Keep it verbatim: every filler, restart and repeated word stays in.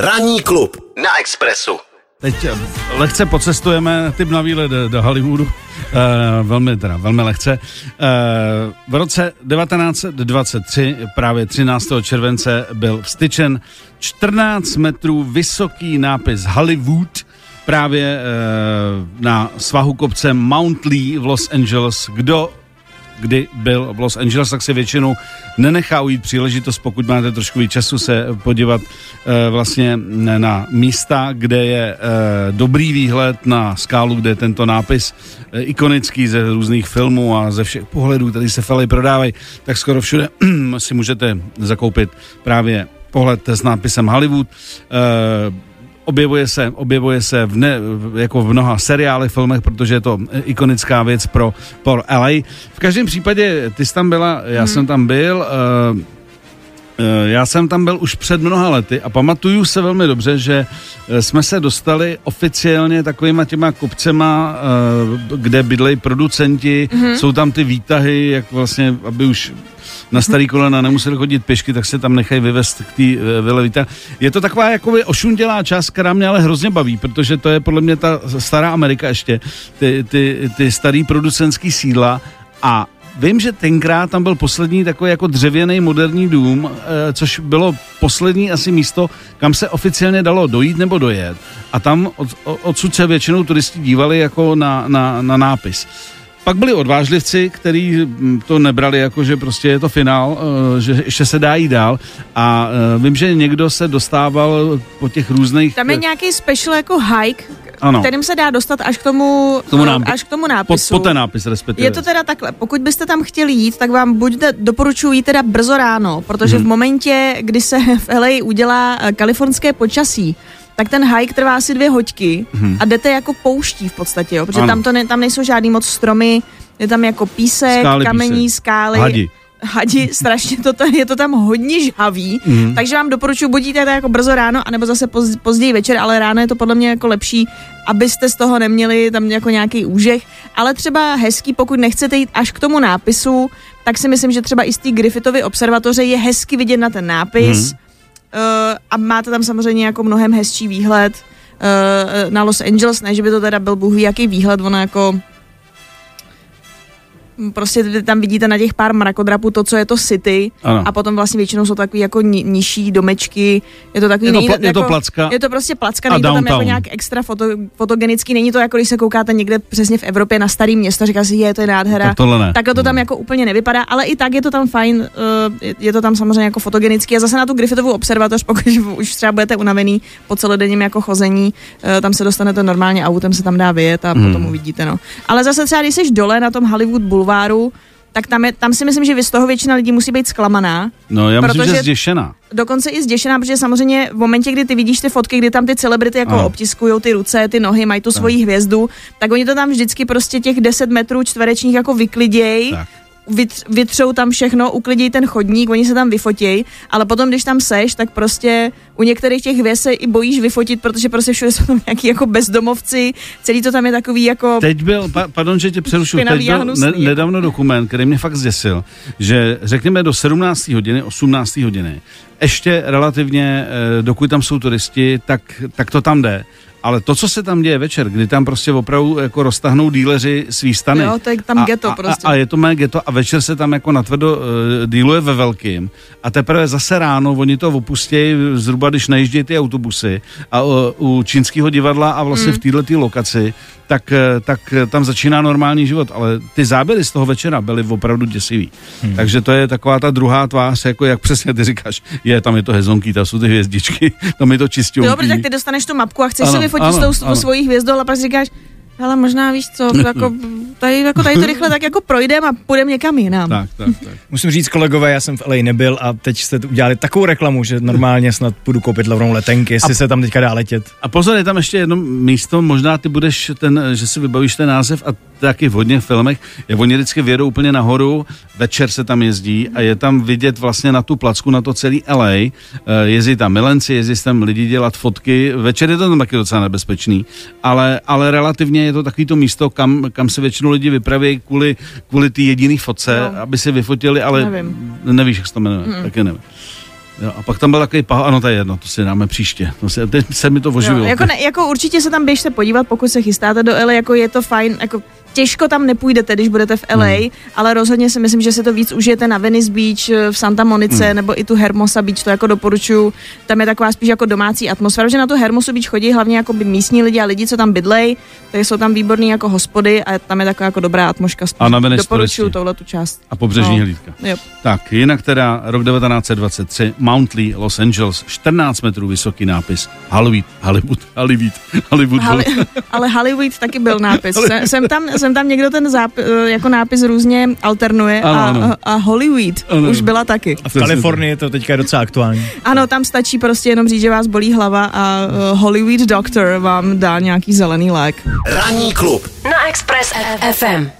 Ranní klub na Expressu. Teď lehce pocestujeme typ na výlet do Hollywoodu, e, velmi, teda, velmi lehce. E, v roce devatenáct dvacet tři, právě třináctého července, byl vstyčen čtrnáct metrů vysoký nápis Hollywood právě e, na svahu kopce Mount Lee v Los Angeles. Kdo kdy byl v Los Angeles, tak si většinou nenechá ujít příležitost, pokud máte trošku víc času, se podívat e, vlastně na místa, kde je e, dobrý výhled na skálu, kde je tento nápis e, ikonický ze různých filmů a ze všech pohledů, tady se felej prodávají, tak skoro všude si můžete zakoupit právě pohled s nápisem Hollywood. E, Objevuje se, objevuje se v ne, jako v mnoha seriálech, filmech, protože je to ikonická věc pro, pro el ej. V každém případě, ty jsi tam byla, já hmm. jsem tam byl, uh, uh, já jsem tam byl už před mnoha lety a pamatuju se velmi dobře, že jsme se dostali oficiálně takovýma těma kopcema, uh, kde bydlejí producenti, hmm. jsou tam ty výtahy, jak vlastně, aby už na starý kolena nemuseli chodit pěšky, tak se tam nechají vyvést k té velevita. Je to taková jakoby ošundělá část, která mě ale hrozně baví, protože to je podle mě ta stará Amerika ještě, ty, ty, ty starý producentský sídla a vím, že tenkrát tam byl poslední takový jako dřevěný moderní dům, což bylo poslední asi místo, kam se oficiálně dalo dojít nebo dojet a tam od, odsud se většinou turisti dívali jako na, na, na nápis. Pak byli odvážlivci, kteří to nebrali jako, že prostě je to finál, že ještě se dá jít dál a vím, že někdo se dostával po těch různých... Tam je nějaký special jako hike, ano, kterým se dá dostat až k tomu, k tomu, nápis, až k tomu nápisu. Po, po ten nápis respektive. Je to teda takhle, pokud byste tam chtěli jít, tak vám buď doporučuji jít teda brzo ráno, protože hmm. v momentě, kdy se v el ej udělá kalifornské počasí, tak ten hike trvá asi dvě hoďky hmm. a jdete jako pouští v podstatě, jo, protože tam, to ne, tam nejsou žádný moc stromy, je tam jako písek, skály, kamení, písek, skály, hadi, hadi strašně to tam, je to tam hodně žhavý, hmm. takže vám doporučuji, buď jít jako brzo ráno, anebo zase poz, později večer, ale ráno je to podle mě jako lepší, abyste z toho neměli tam jako nějaký úžeh, ale třeba hezký, pokud nechcete jít až k tomu nápisu, tak si myslím, že třeba i z té Griffithovy observatoře je hezky vidět na ten nápis, hmm. Uh, a máte tam samozřejmě jako mnohem hezčí výhled uh, na Los Angeles, ne, že by to teda byl bůh ví jaký výhled, ono jako prostě tam vidíte na těch pár mrakodrapů to, co je to city, ano, a potom vlastně většinou jsou takový jako ni- nižší domečky, je to takový, je to, pl- je jako, to placka, je to prostě placka, není to tam downtown, jako nějak extra foto, fotogenický, není to jako když se koukáte někde přesně v Evropě na starý město, říká si, je to je nádhera, tak takhle to tam jako úplně nevypadá, ale i tak je to tam fajn, uh, je, je to tam samozřejmě jako fotogenický a zase na tu Griffithovu observatoř, pokud už třeba budete unavený po celodenním jako chození, uh, tam se dostanete normálně autem, se tam dá vyjet a hmm. potom uvidíte, no. Ale zase třeba když seš dole na tom Hollywood Boulevard, tak tam, je, tam si myslím, že z toho většina lidí musí být zklamaná. No, já myslím, že zděšená. Dokonce i zděšená, protože samozřejmě v momentě, kdy ty vidíš ty fotky, kdy tam ty celebrity jako ano, obtiskujou ty ruce, ty nohy, mají tu svoji hvězdu, tak oni to tam vždycky prostě těch deset metrů čtverečních jako vyklidějí, vytř, vytřou tam všechno, uklidějí ten chodník, oni se tam vyfotějí, ale potom, když tam seš, tak prostě u některých těch hvězd se i bojíš vyfotit, protože prostě všude jsou tam nějaký jako bezdomovci, celý to tam je takový jako... Teď byl, pa, pardon, že tě přerušuju, teď byl ne, nedávno dokument, který mě fakt zděsil, že řekněme do sedmnácté hodiny, osmnácté hodiny, ještě relativně, dokud tam jsou turisti, tak, tak to tam jde. Ale to, co se tam děje večer, kdy tam prostě opravdu jako roztahnou díleři svý stany. Jo, tak tam ghetto prostě. A, a je to mé ghetto a večer se tam jako natvrdo uh, díluje ve velkým. A teprve zase ráno oni to opustějí zhruba, když najíždějí ty autobusy a uh, u čínského divadla a vlastně mm. v této lokaci, tak, uh, tak tam začíná normální život. Ale ty záběry z toho večera byly opravdu děsivý. Mm. Takže to je taková ta druhá tvář, jako jak přesně ty říkáš, je, tam je to hezonký, tam jsou ty hvězdičky, tam je to čistě. Dobře, tak ty dostaneš tu mapku a chceš ano, si fotíš ano, s tou svojí hvězdou a pak říkáš, hele, možná víš co, jako tady, jako tady to rychle tak jako projdem a půjdem někam jinam. Tak, tak, tak. Musím říct, kolegové, já jsem v el ej nebyl a teď jste udělali takovou reklamu, že normálně snad půjdu koupit levnou letenky, jestli a, se tam teďka dá letět. A pozor, je tam ještě jedno místo, možná ty budeš ten, že si vybavíš ten název a taky v hodně filmech, je, oni vždycky vědou úplně nahoru, večer se tam jezdí a je tam vidět vlastně na tu placku, na to celý el ej, jezdí tam milenci, jezdí tam lidi dělat fotky, večer je to tam taky docela nebezpečný, ale, ale relativně je to takový to místo, kam, kam se většinou lidi vypraví kvůli, kvůli ty jediný fotce, no, aby se vyfotili, ale nevím. nevíš, jak se to jmenuje, mm. taky nevím. Jo, a pak tam byl takový pah, ano, to je jedno, to si dáme příště. To si, teď se mi to oživilo. No, jako, ne, jako určitě se tam běžte podívat, pokud se chystáte do L A, jako je to fajn, jako těžko tam nepůjdete, když budete v L A, hmm. ale rozhodně si myslím, že si to víc užijete na Venice Beach, v Santa Monice, hmm. nebo i tu Hermosa Beach, to jako doporučuju. Tam je taková spíš jako domácí atmosféra, že na tu Hermosu Beach chodí hlavně jako by místní lidi a lidi, co tam bydlej, tak jsou tam výborný jako hospody a tam je taková jako dobrá atmosféra. A na Venice doporučuju touhle tu část. A pobřežní no. hlídka. Jo. Tak, jinak teda rok devatenáct set dvacet tři, Mount Lee, Los Angeles, čtrnáct metrů vysoký nápis. Hollywood, Hollywood, Hollywood, Hollywood. Hali, ale Hollywood taky byl nápis. Se, jsem tam jsem tam někdo ten zápis, jako nápis různě alternuje ano, a, ano. a Hollywood ano. už byla taky. A v Kalifornii to teďka je docela aktuální. Ano, tam stačí prostě jenom říct, že vás bolí hlava a Hollywood Doctor vám dá nějaký zelený lék. Ranní klub na Express F M.